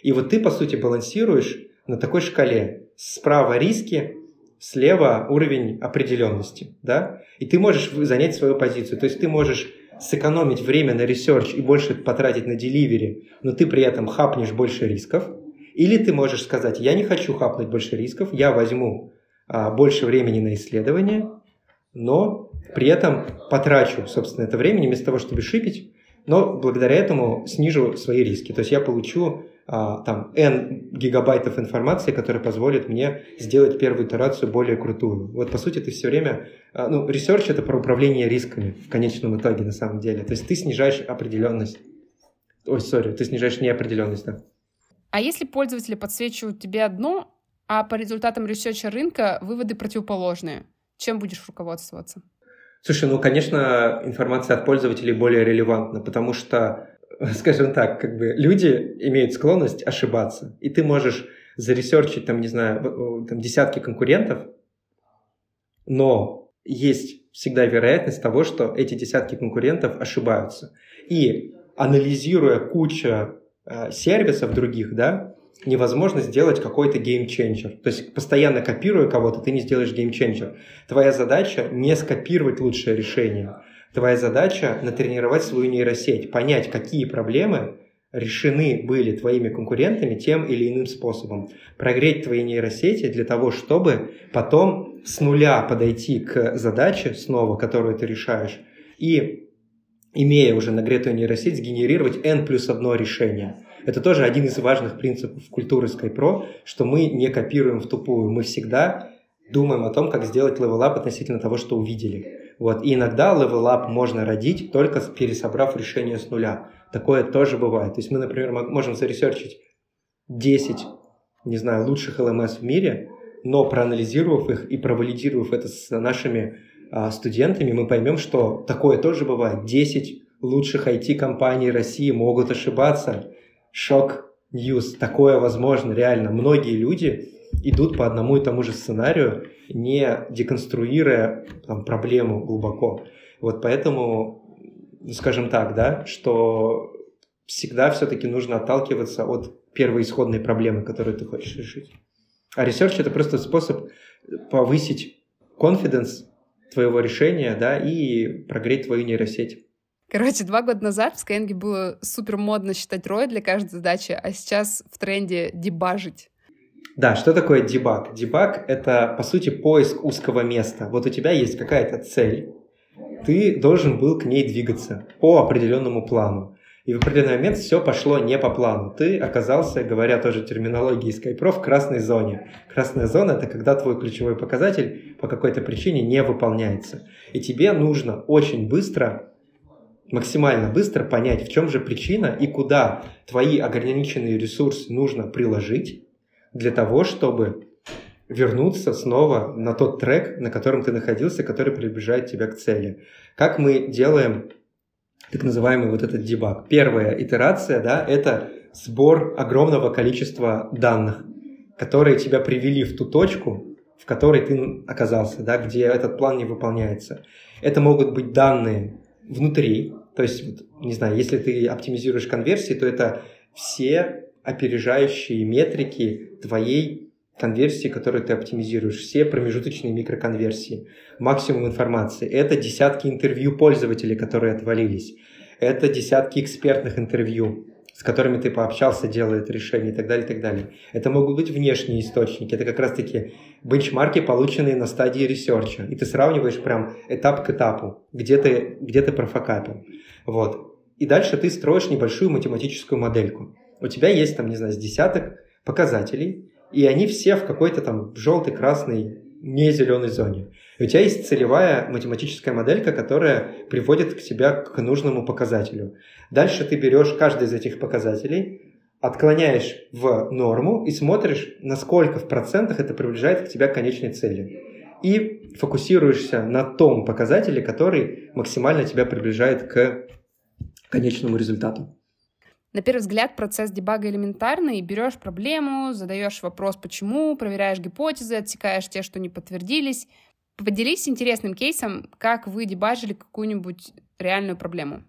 И вот ты, по сути, балансируешь на такой шкале. Справа риски, слева уровень определенности. Да? И ты можешь занять свою позицию. То есть ты можешь сэкономить время на ресерч и больше потратить на деливери, но ты при этом хапнешь больше рисков. Или ты можешь сказать, я не хочу хапнуть больше рисков, я возьму а, больше времени на исследование, но... При этом потрачу, собственно, это время вместо того, чтобы шипить, но благодаря этому снижу свои риски. То есть я получу а, там, N гигабайтов информации, которая позволит мне сделать первую итерацию более крутую. Вот, по сути, ты все время... А, ну, ресерч – это про управление рисками в конечном итоге, на самом деле. То есть ты снижаешь определенность. Ой, сори, ты снижаешь неопределенность, да. А если пользователи подсвечивают тебе одно, а по результатам ресерча рынка выводы противоположные, чем будешь руководствоваться? Слушай, ну, конечно, информация от пользователей более релевантна, потому что, скажем так, как бы люди имеют склонность ошибаться, и ты можешь заресерчить, там, не знаю, там, десятки конкурентов, но есть всегда вероятность того, что эти десятки конкурентов ошибаются. И анализируя кучу э, сервисов других, да, невозможно сделать какой-то геймченджер. То есть постоянно копируя кого-то, ты не сделаешь геймченджер. Твоя задача не скопировать лучшее решение. Твоя задача натренировать свою нейросеть, понять, какие проблемы решены были твоими конкурентами тем или иным способом. Прогреть твои нейросети для того, чтобы потом с нуля подойти к задаче снова, которую ты решаешь, и, имея уже нагретую нейросеть, сгенерировать эн плюс одно решение. Это тоже один из важных принципов культуры SkyPro, что мы не копируем в тупую, мы всегда думаем о том, как сделать левелап относительно того, что увидели. Вот. И иногда левелап можно родить, только пересобрав решение с нуля. Такое тоже бывает. То есть мы, например, можем заресерчить десять, не знаю, лучших эл эм эс в мире, но проанализировав их и провалидировав это с нашими а, студентами, мы поймем, что такое тоже бывает. десять лучших ай ти-компаний России могут ошибаться. Шок, ньюс. Такое возможно, реально. Многие люди идут по одному и тому же сценарию, не деконструируя там, проблему глубоко. Вот поэтому, скажем так, да, что всегда все-таки нужно отталкиваться от первоисходной проблемы, которую ты хочешь решить. А ресерч — это просто способ повысить confidence твоего решения, да, и прогреть твою нейросеть. Короче, два года назад в Skyeng было супер модно считать рой для каждой задачи, а сейчас в тренде дебажить. Да, что такое дебаг? Дебаг — это, по сути, поиск узкого места. Вот у тебя есть какая-то цель, ты должен был к ней двигаться по определенному плану. И в определенный момент все пошло не по плану. Ты оказался, говоря тоже терминологией SkyPro, в красной зоне. Красная зона — это когда твой ключевой показатель по какой-то причине не выполняется. И тебе нужно очень быстро, максимально быстро понять, в чем же причина и куда твои ограниченные ресурсы нужно приложить, для того, чтобы вернуться снова на тот трек, на котором ты находился, который приближает тебя к цели. Как мы делаем так называемый вот этот дебаг? Первая итерация, да, это сбор огромного количества данных, которые тебя привели в ту точку, в которой ты оказался, да, где этот план не выполняется. Это могут быть данные внутри, то есть, не знаю, если ты оптимизируешь конверсии, то это все опережающие метрики твоей конверсии, которую ты оптимизируешь, все промежуточные микроконверсии, максимум информации. Это десятки интервью пользователей, которые отвалились, это десятки экспертных интервью, с которыми ты пообщался, делая это решение и так далее, и так далее. Это могут быть внешние источники, это как раз-таки бенчмарки, полученные на стадии ресерча, и ты сравниваешь прям этап к этапу, где ты, где ты профокапил. Вот. И дальше ты строишь небольшую математическую модельку. У тебя есть, там, не знаю, с десяток показателей, и они все в какой-то там желтой, красной, не зеленой зоне. И у тебя есть целевая математическая моделька, которая приводит к тебя к нужному показателю. Дальше ты берешь каждый из этих показателей, отклоняешь в норму и смотришь, насколько в процентах это приближает к тебя к конечной цели. И фокусируешься на том показателе, который максимально тебя приближает к конечному результату. На первый взгляд процесс дебага элементарный. Берешь проблему, задаешь вопрос «почему?», проверяешь гипотезы, отсекаешь те, что не подтвердились. Поделись интересным кейсом, как вы дебажили какую-нибудь реальную проблему.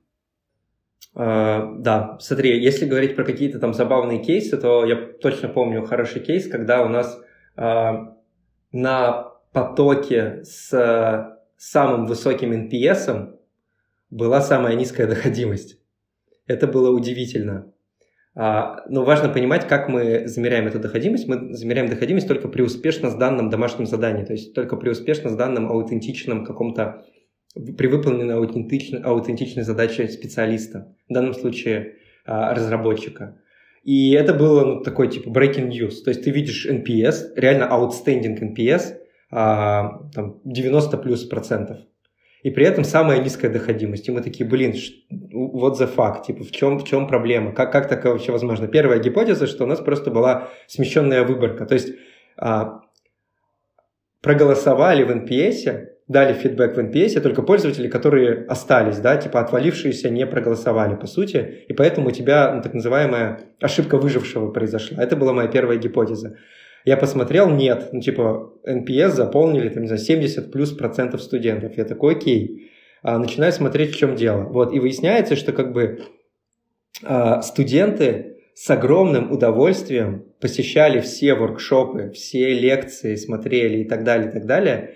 А, да, смотри, если говорить про какие-то там забавные кейсы, то я точно помню хороший кейс, когда у нас а, на потоке с самым высоким эн пи эс была самая низкая доходимость. Это было удивительно. Но важно понимать, как мы замеряем эту доходимость. Мы замеряем доходимость только при успешно сданном домашнем задании, то есть только при успешно сданном аутентичном каком-то, при выполненной аутентичной, аутентичной задаче специалиста, в данном случае разработчика. И это было ну, такой типа breaking news. То есть ты видишь эн пи эс, реально outstanding эн пи эс, там девяносто плюс процентов. И при этом самая низкая доходимость. И мы такие, блин, what the fuck, типа, в чем, в чем проблема? Как, как такое вообще возможно? Первая гипотеза, что у нас просто была смещенная выборка. То есть а, проголосовали в эн пи эс дали фидбэк в эн пи эс, а только пользователи, которые остались, да, типа отвалившиеся, не проголосовали, по сути, и поэтому у тебя, ну, так называемая ошибка выжившего произошла. Это была моя первая гипотеза. Я посмотрел, нет, ну, типа, эн пи эс заполнили, там, не знаю, семьдесят плюс процентов студентов. Я такой, окей. А, начинаю смотреть, в чем дело. Вот, и выясняется, что, как бы, а, студенты с огромным удовольствием посещали все воркшопы, все лекции, смотрели и так далее, и так далее.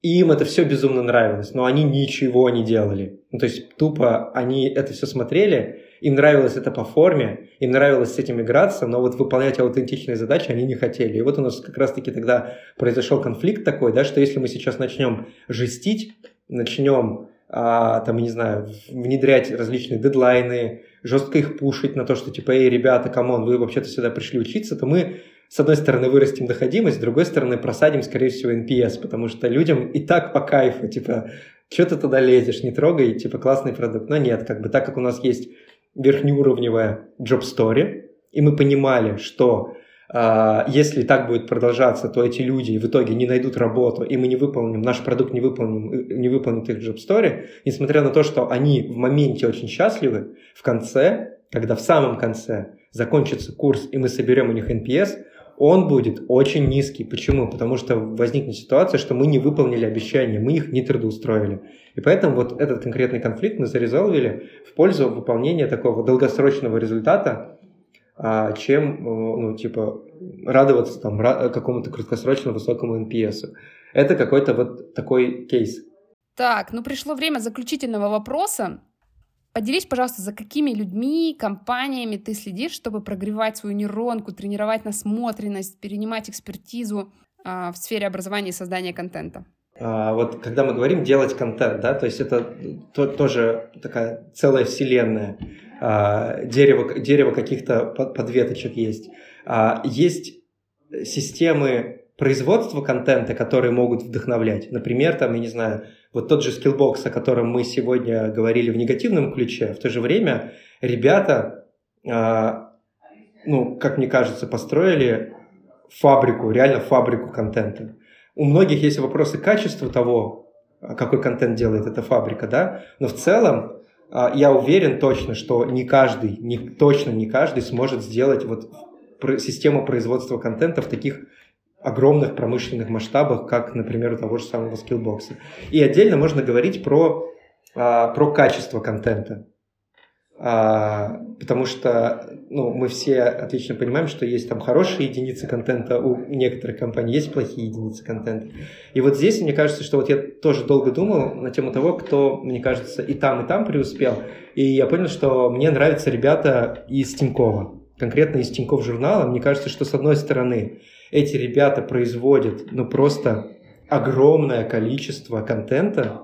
И им это все безумно нравилось, но они ничего не делали. Ну, то есть, тупо они это все смотрели, им нравилось это по форме, им нравилось с этим играться, но вот выполнять аутентичные задачи они не хотели. И вот у нас как раз-таки тогда произошел конфликт такой, да, что если мы сейчас начнем жестить, начнем, а, там, не знаю, внедрять различные дедлайны, жестко их пушить на то, что типа, эй, ребята, камон, вы вообще-то сюда пришли учиться, то мы, с одной стороны, вырастим доходимость, с другой стороны, просадим, скорее всего, эн пи эс, потому что людям и так по кайфу, типа, что ты туда лезешь, не трогай, типа, классный продукт. Но нет, как бы, так как у нас есть верхнеуровневая job story, и мы понимали, что э, если так будет продолжаться, то эти люди в итоге не найдут работу, и мы не выполним, наш продукт не выполним, не выполнит их job story, несмотря на то, что они в моменте очень счастливы, в конце, когда в самом конце закончится курс, и мы соберем у них эн пи эс, он будет очень низкий. Почему? Потому что возникнет ситуация, что мы не выполнили обещания, мы их не трудоустроили. И поэтому вот этот конкретный конфликт мы зарезолвили в пользу выполнения такого долгосрочного результата, чем, ну, типа, радоваться там какому-то краткосрочно высокому эн пи эс. Это какой-то вот такой кейс. Так, ну пришло время заключительного вопроса. Поделись, пожалуйста, за какими людьми, компаниями ты следишь, чтобы прогревать свою нейронку, тренировать насмотренность, перенимать экспертизу э, в сфере образования и создания контента? А, вот когда мы говорим «делать контент», да, то есть это то, тоже такая целая вселенная, а, дерево, дерево каких-то подветочек есть. А, есть системы производства контента, которые могут вдохновлять. Например, там, я не знаю, вот тот же Skillbox, о котором мы сегодня говорили в негативном ключе, в то же время ребята, э, ну, как мне кажется, построили фабрику, реально фабрику контента. У многих есть вопросы качества того, какой контент делает эта фабрика, да, но в целом э, я уверен точно, что не каждый, не, точно не каждый сможет сделать вот систему производства контента в таких огромных промышленных масштабах, как, например, у того же самого Skillbox. И отдельно можно говорить про, а, про качество контента. А, потому что, ну, мы все отлично понимаем, что есть там хорошие единицы контента у некоторых компаний, есть плохие единицы контента. И вот здесь, мне кажется, что вот я тоже долго думал на тему того, кто, мне кажется, и там, и там преуспел. И я понял, что мне нравятся ребята из Тинькова, конкретно из Тинькофф журнала. Мне кажется, что, с одной стороны, эти ребята производят, ну, просто огромное количество контента,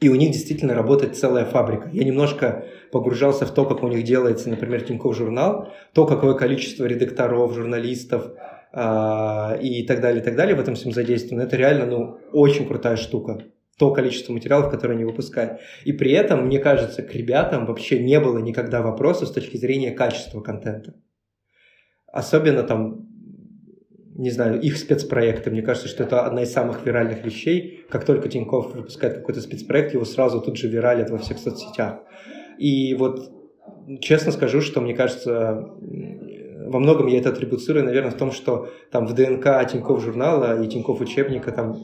и у них действительно работает целая фабрика. Я немножко погружался в то, как у них делается, например, Тинькофф журнал, то, какое количество редакторов, журналистов э- и так далее, и так далее в этом всем задействовано. Это реально, ну, очень крутая штука. То количество материалов, которые они выпускают. И при этом, мне кажется, к ребятам вообще не было никогда вопросов с точки зрения качества контента. Особенно там, не знаю, их спецпроекты. Мне кажется, что это одна из самых виральных вещей. Как только Тинькофф выпускает какой-то спецпроект, его сразу тут же виралят во всех соцсетях. И вот честно скажу, что, мне кажется, во многом я это атрибуцирую, наверное, в том, что там в ДНК Тинькофф журнала и Тинькофф учебника там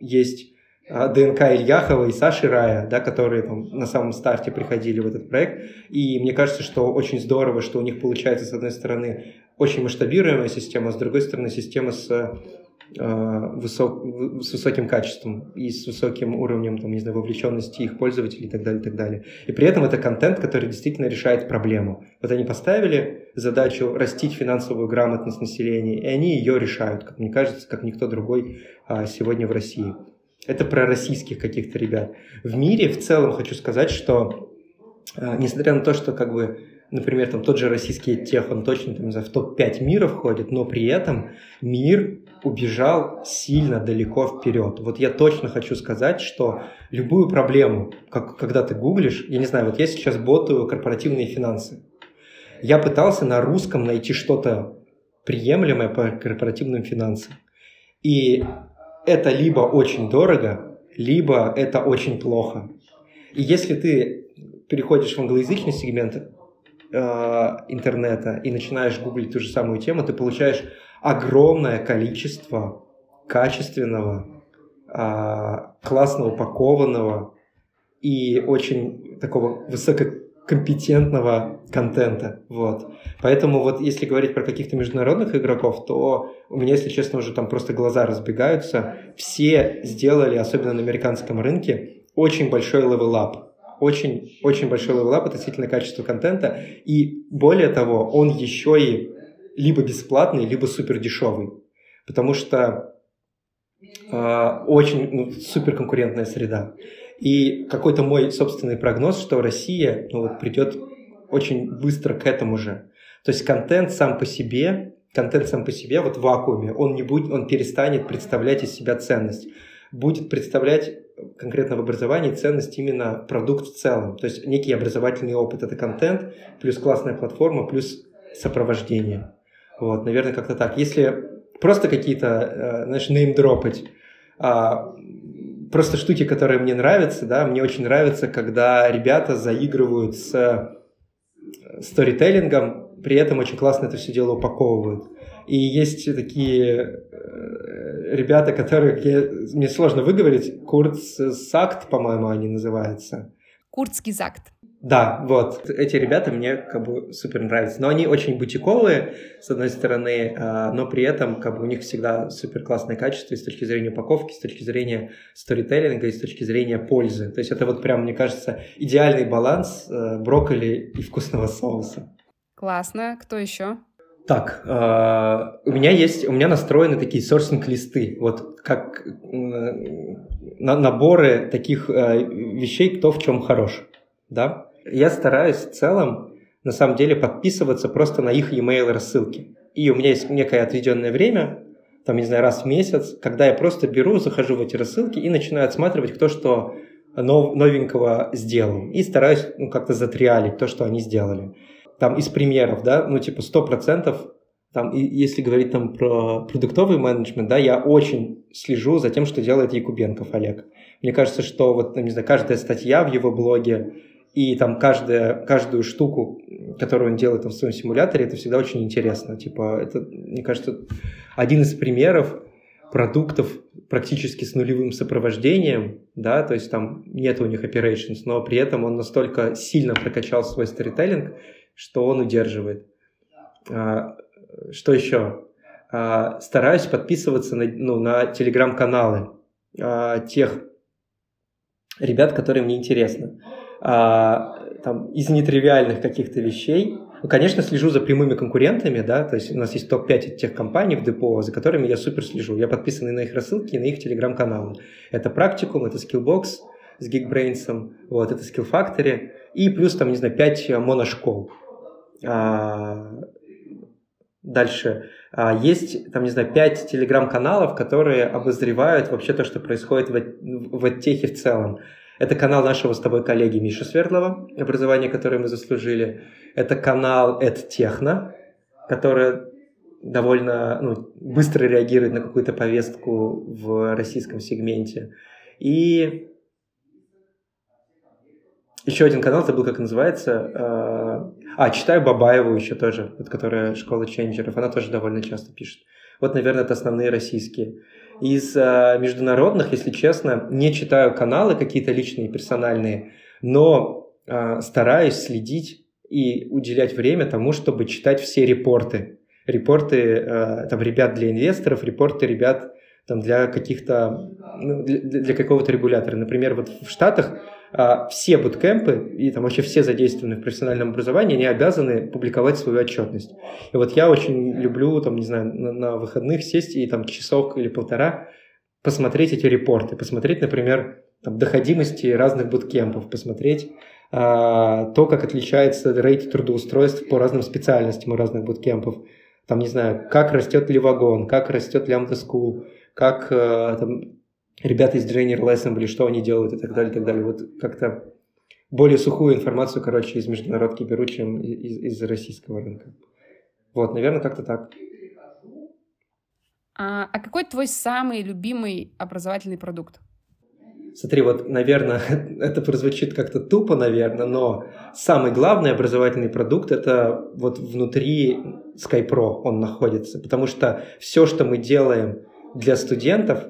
есть ДНК Ильяхова и Саши Рая, да, которые там на самом старте приходили в этот проект. И мне кажется, что очень здорово, что у них получается, с одной стороны, очень масштабируемая система, а с другой стороны, система с, э, высок, с высоким качеством и с высоким уровнем, там, не знаю, вовлеченности их пользователей и так далее, и так далее. И при этом это контент, который действительно решает проблему. Вот они поставили задачу растить финансовую грамотность населения, и они ее решают, как мне кажется, как никто другой э, сегодня в России. Это про российских каких-то ребят. В мире в целом хочу сказать, что э, несмотря на то, что, как бы, например, там тот же российский AdTech, он точно там, не знаю, в топ пять мира входит, но при этом мир убежал сильно далеко вперед. Вот я точно хочу сказать, что любую проблему, как, когда ты гуглишь, я не знаю, вот я сейчас ботаю корпоративные финансы. Я пытался на русском найти что-то приемлемое по корпоративным финансам. И это либо очень дорого, либо это очень плохо. И если ты переходишь в англоязычный сегмент э, интернета и начинаешь гуглить ту же самую тему, ты получаешь огромное количество качественного, э, классно упакованного и очень такого высококомпетентного контента. Вот. Поэтому вот если говорить про каких-то международных игроков, то у меня, если честно, уже там просто глаза разбегаются. Все сделали, особенно на американском рынке, очень большой левел-ап. Очень, очень большой левел-ап относительно качества контента. И более того, он еще и либо бесплатный, либо супер дешевый. Потому что э, очень ну, супер конкурентная среда. И какой-то мой собственный прогноз, что Россия ну, вот, придет очень быстро к этому же. То есть контент сам по себе, контент сам по себе вот в вакууме, он, не будет, он перестанет представлять из себя ценность. Будет представлять конкретно в образовании ценность именно продукт в целом. То есть некий образовательный опыт – это контент, плюс классная платформа, плюс сопровождение. Вот, наверное, как-то так. Если просто какие-то, знаешь, неймдропать, просто штуки, которые мне нравятся, да, мне очень нравится, когда ребята заигрывают с сторителлингом, при этом очень классно это все дело упаковывают. И есть такие ребята, которых я, мне сложно выговорить, Курцгезагт, по-моему, они называются. Курцгезагт. Да, вот. Эти ребята мне как бы супер нравятся. Но они очень бутиковые, с одной стороны, но при этом как бы у них всегда супер классное качество и с точки зрения упаковки, с точки зрения сторителлинга и с точки зрения пользы. То есть это вот прям, мне кажется, идеальный баланс брокколи и вкусного соуса. Классно. Кто еще? Так, у меня есть, у меня настроены такие сорсинг-листы, вот как наборы таких вещей, кто в чем хорош, да. Я стараюсь в целом, на самом деле, подписываться просто на их e-mail рассылки. И у меня есть некое отведенное время, там, не знаю, раз в месяц, когда я просто беру, захожу в эти рассылки и начинаю отсматривать, кто что новенького сделал. И стараюсь ну, как-то затриалить то, что они сделали. Там из примеров, да, ну типа сто процентов, там, и если говорить там про продуктовый менеджмент, да, я очень слежу за тем, что делает Якубенков Олег. Мне кажется, что вот, не знаю, каждая статья в его блоге и там каждая, каждую штуку, которую он делает там, в своем симуляторе, это всегда очень интересно. Типа это, мне кажется, один из примеров продуктов практически с нулевым сопровождением, да, то есть там нет у них operations, но при этом он настолько сильно прокачал свой сторителлинг, что он удерживает. Что еще? Стараюсь подписываться на, ну, на телеграм-каналы тех ребят, которые мне интересны. Там, из нетривиальных каких-то вещей. Ну, конечно, слежу за прямыми конкурентами, да, то есть у нас есть топ пять тех компаний в депо, за которыми я супер слежу. Я подписан на их рассылки и на их телеграм-каналы. Это Практикум, это Skillbox с Geekbrains, вот, это Skill Factory, и плюс, там, не знаю, пять моношкол. Дальше. Есть, там, не знаю, пять телеграм-каналов, которые обозревают вообще то, что происходит в AdTech'е в целом. Это канал нашего с тобой коллеги Миши Свердлова, образование, которое мы заслужили. Это канал AdTechno, который довольно ну, быстро реагирует на какую-то повестку в российском сегменте. И еще один канал, забыл, как называется. А, читаю Бабаеву еще тоже, вот, которая «Школа Ченджеров». Она тоже довольно часто пишет. Вот, наверное, это основные российские. Из международных, если честно, не читаю каналы какие-то личные, персональные, но стараюсь следить и уделять время тому, чтобы читать все репорты. Репорты там, ребят для инвесторов, репорты ребят там, для каких-то, ну, для, для какого-то регулятора. Например, вот в Штатах все буткемпы и там вообще все задействованные в профессиональном образовании, они обязаны публиковать свою отчетность. И вот я очень люблю, там, не знаю, на, на выходных сесть и там часок или полтора посмотреть эти репорты, посмотреть, например, там, доходимости разных буткемпов, посмотреть а, то, как отличается рейтинг трудоустройств по разным специальностям у разных буткемпов. Там, не знаю, как растет Левагон, как растет Лямбда Скул, как а, там... ребята из General Assembly, что они делают и так далее, и так далее. Вот как-то более сухую информацию, короче, из международки беру, чем из, из российского рынка. Вот, наверное, как-то так. А, а какой твой самый любимый образовательный продукт? Смотри, вот, наверное, это прозвучит как-то тупо, наверное, но самый главный образовательный продукт – это вот внутри SkyPro он находится, потому что все, что мы делаем для студентов,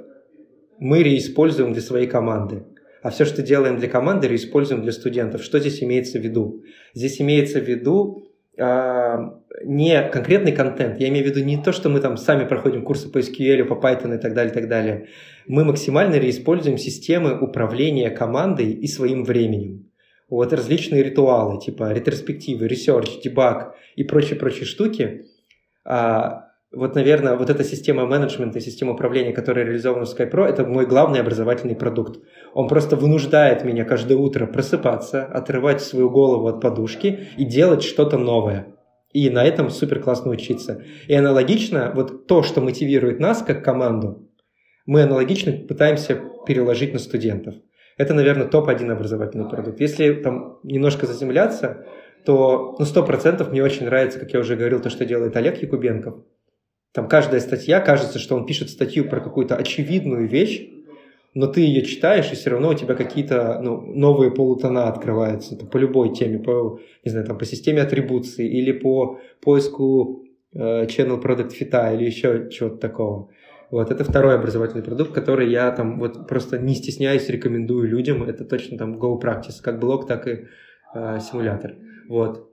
мы реиспользуем для своей команды, а все, что делаем для команды, реиспользуем для студентов. Что здесь имеется в виду? Здесь имеется в виду э, не конкретный контент, я имею в виду не то, что мы там сами проходим курсы по эс кью эль, по Python и так далее, и так далее. Мы максимально реиспользуем системы управления командой и своим временем. Вот различные ритуалы, типа ретроспективы, ресерч, дебаг и прочие-прочие штуки. А, вот, наверное, вот эта система менеджмента и система управления, которая реализована в SkyPro, это мой главный образовательный продукт. Он просто вынуждает меня каждое утро просыпаться, отрывать свою голову от подушки и делать что-то новое. И на этом супер классно учиться. И аналогично, вот то, что мотивирует нас как команду, мы аналогично пытаемся переложить на студентов. Это, наверное, топ-один образовательный продукт. Если там немножко заземляться, то ну, сто процентов мне очень нравится, как я уже говорил, то, что делает Олег Якубенков. Там каждая статья, кажется, что он пишет статью про какую-то очевидную вещь, но ты ее читаешь, и все равно у тебя какие-то ну, новые полутона открываются там, по любой теме, по, не знаю, там, по системе атрибуции или по поиску э, Channel Product Fit или еще чего-то такого. Вот, это второй образовательный продукт, который я там вот просто не стесняюсь, рекомендую людям. Это точно там go-practice, как блог, так и э, симулятор. Вот.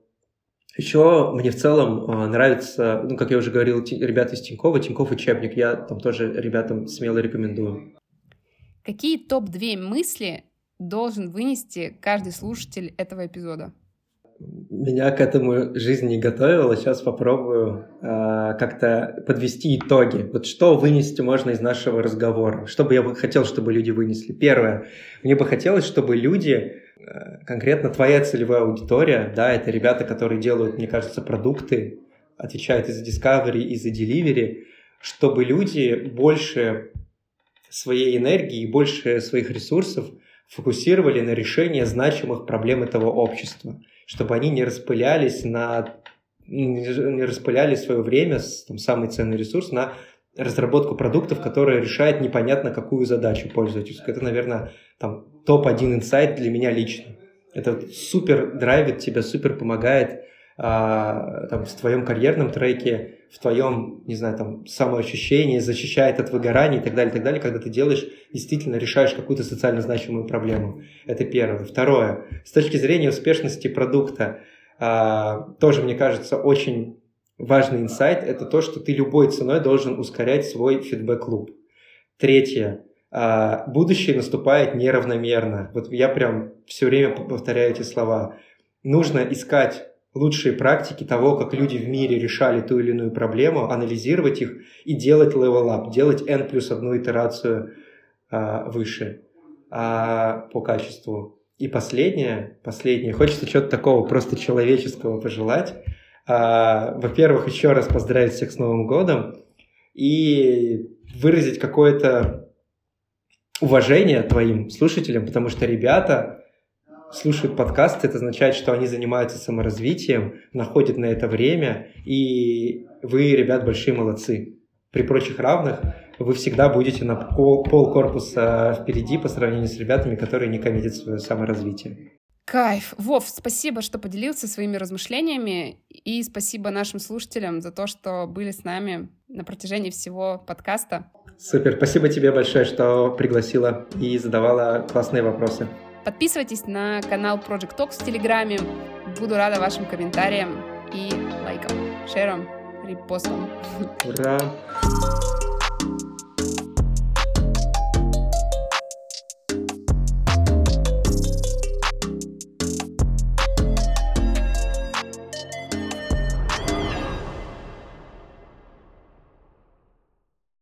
Еще мне в целом э, нравится, ну, как я уже говорил, ти- ребята из Тинькова, Тинькофф учебник. Я там тоже ребятам смело рекомендую. Какие топ-две мысли должен вынести каждый слушатель этого эпизода? Меня к этому жизнь не готовила. Сейчас попробую э, как-то подвести итоги. Вот что вынести можно из нашего разговора? Что бы я бы хотел, чтобы люди вынесли? Первое. Мне бы хотелось, чтобы люди, э, конкретно твоя целевая аудитория, да, это ребята, которые делают, мне кажется, продукты, отвечают и за Discovery, и за Delivery, чтобы люди больше своей энергии и больше своих ресурсов фокусировали на решении значимых проблем этого общества, чтобы они не распылялись на не распыляли свое время, там, самый ценный ресурс, на разработку продуктов, которые решают непонятно какую задачу пользователю. Это, наверное, там, топ-один инсайт для меня лично. Это супер драйвит тебя, супер помогает а, там, в твоем карьерном треке, в твоем, не знаю, там, самоощущении, защищает от выгорания и так далее, и так далее, когда ты делаешь, действительно решаешь какую-то социально значимую проблему. Это первое. Второе. С точки зрения успешности продукта, э, тоже, мне кажется, очень важный инсайт – это то, что ты любой ценой должен ускорять свой фидбэк-луп. Третье. Э, будущее наступает неравномерно. Вот я прям все время повторяю эти слова. Нужно искать лучшие практики того, как люди в мире решали ту или иную проблему, анализировать их и делать левел-ап, делать N плюс одну итерацию а, выше а, по качеству. И последнее, последнее, хочется чего-то такого просто человеческого пожелать. А, во-первых, еще раз поздравить всех с Новым годом и выразить какое-то уважение твоим слушателям, потому что ребята слушают подкасты, это означает, что они занимаются саморазвитием, находят на это время, и вы, ребят, большие молодцы. При прочих равных вы всегда будете на пол, пол корпуса впереди по сравнению с ребятами, которые не коммитят свое саморазвитие. Кайф! Вов, спасибо, что поделился своими размышлениями, и спасибо нашим слушателям за то, что были с нами на протяжении всего подкаста. Супер! Спасибо тебе большое, что пригласила и задавала классные вопросы. Подписывайтесь на канал Project Talks в Телеграме. Буду рада вашим комментариям и лайкам, шерам, репостам. Ура!